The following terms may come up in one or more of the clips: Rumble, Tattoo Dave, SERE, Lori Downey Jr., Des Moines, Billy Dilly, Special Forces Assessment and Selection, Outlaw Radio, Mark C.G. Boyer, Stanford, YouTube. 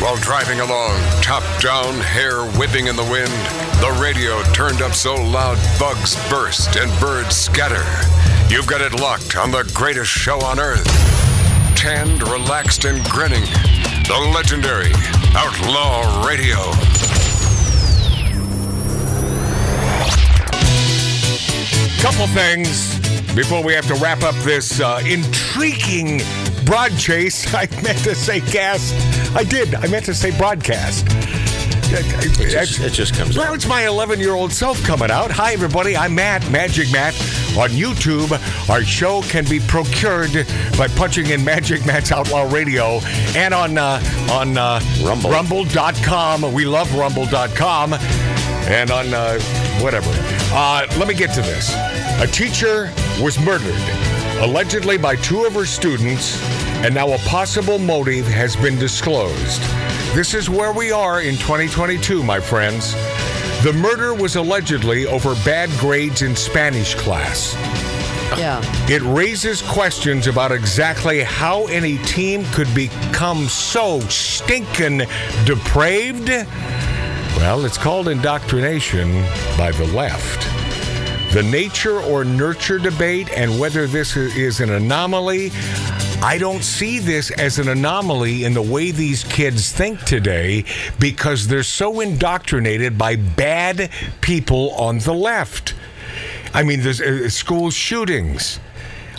While driving along, top down, hair whipping in the wind, the radio turned up so loud bugs burst and birds scatter. You've got it locked on the greatest show on earth. Tanned, relaxed, and grinning, the legendary Outlaw Radio. Couple things before we have to wrap up this intriguing broadcast. I meant to say cast. I did. I meant to say broadcast. It just comes out. Well, it's my 11-year-old self coming out. Hi, everybody. I'm Matt, Magic Matt. On YouTube, our show can be procured by punching in Magic Matt's Outlaw Radio. And on Rumble. Rumble.com. We love Rumble.com. And on whatever. Let me get to this. A teacher was murdered, allegedly by two of her students, and now a possible motive has been disclosed. This is where we are in 2022, my friends. The murder was allegedly over bad grades in Spanish class. Yeah. It raises questions about exactly how any team could become so stinking depraved. Well, it's called indoctrination by the left. The nature or nurture debate and whether this is an anomaly, I don't see this as an anomaly in the way these kids think today because they're so indoctrinated by bad people on the left. I mean, there's school shootings.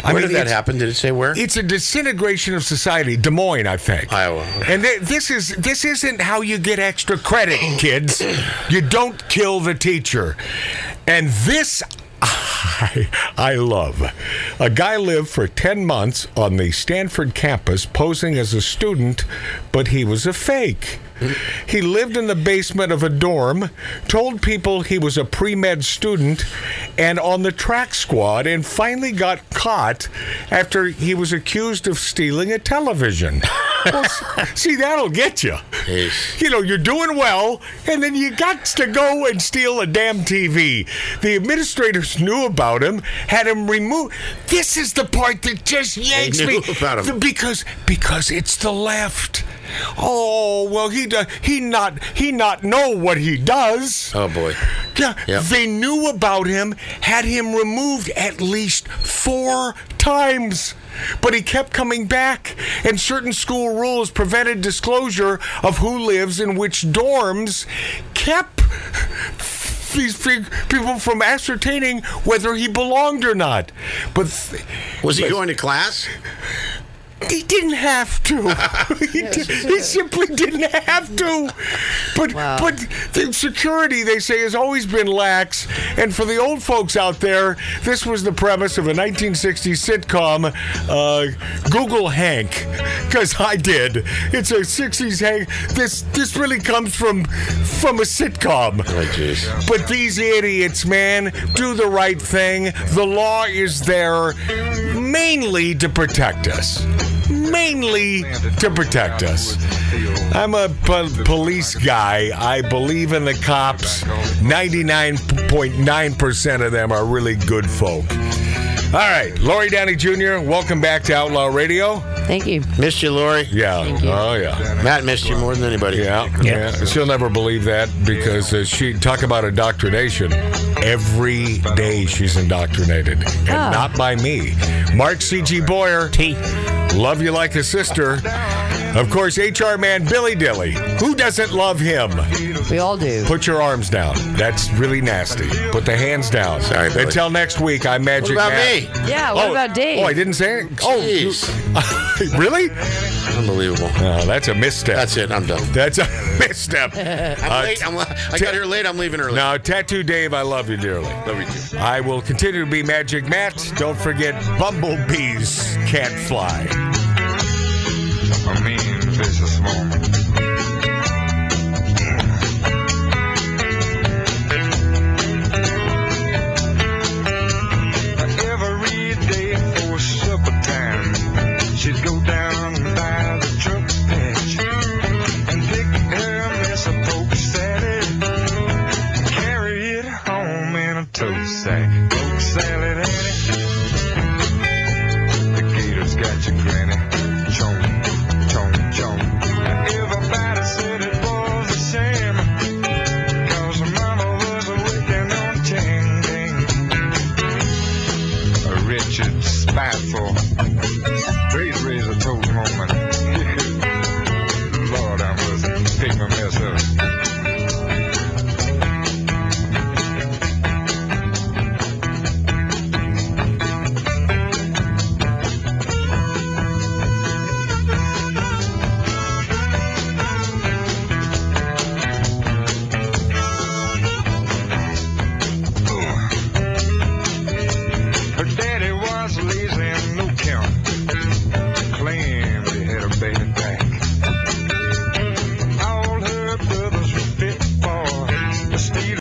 Where did that happen? Did it say where? It's a disintegration of society. Des Moines, I think. Iowa. Okay. And this isn't how you get extra credit, kids. You don't kill the teacher. And this... I love. A guy lived for 10 months on the Stanford campus posing as a student, but he was a fake. He lived in the basement of a dorm, told people he was a pre-med student, and on the track squad, and finally got caught after he was accused of stealing a television. Well, see, that'll get you. You know, you're doing well, and then you got to go and steal a damn TV. The administrators knew about him, had him removed. This is the part that just yanks me. About him. Because it's the left. Oh, well, he not know what he does. Oh, boy. Yeah, yep. They knew about him, had him removed at least 4 times. But he kept coming back, and certain school rules prevented disclosure of who lives in which dorms, kept these people from ascertaining whether he belonged or not. But was he going to class? He didn't have to. He simply didn't have to. But the security, they say, has always been lax. And for the old folks out there, this was the premise of a 1960s sitcom, Google Hank, because I did. It's a 60s Hank. This really comes from a sitcom. Oh, geez. But these idiots, man, do the right thing. The law is there mainly to protect us. I'm a police guy. I believe in the cops. 99.9% of them are really good folk. All right, Lori Downey Jr., welcome back to Outlaw Radio. Thank you. Missed you, Lori. Yeah. Thank you. Oh, yeah. Matt missed you more than anybody. Yeah. She'll never believe that because she talk about indoctrination. Every day she's indoctrinated, and not by me. Mark C.G. Boyer. Love you like a sister. Of course, HR man Billy Dilly. Who doesn't love him? We all do. Put your arms down. That's really nasty. Put the hands down. Sorry, Billy. Until next week, I'm Magic Matt. What about me? Yeah, what about Dave? Oh, I didn't say it? Oh, jeez. Really? Unbelievable. Oh, that's a misstep. That's it. I'm done. That's a misstep. I'm late. I got here late. I'm leaving early. Now, Tattoo Dave, I love you dearly. Love you too. I will continue to be Magic Matt. Don't forget, bumblebees can't fly. A mean, vicious woman.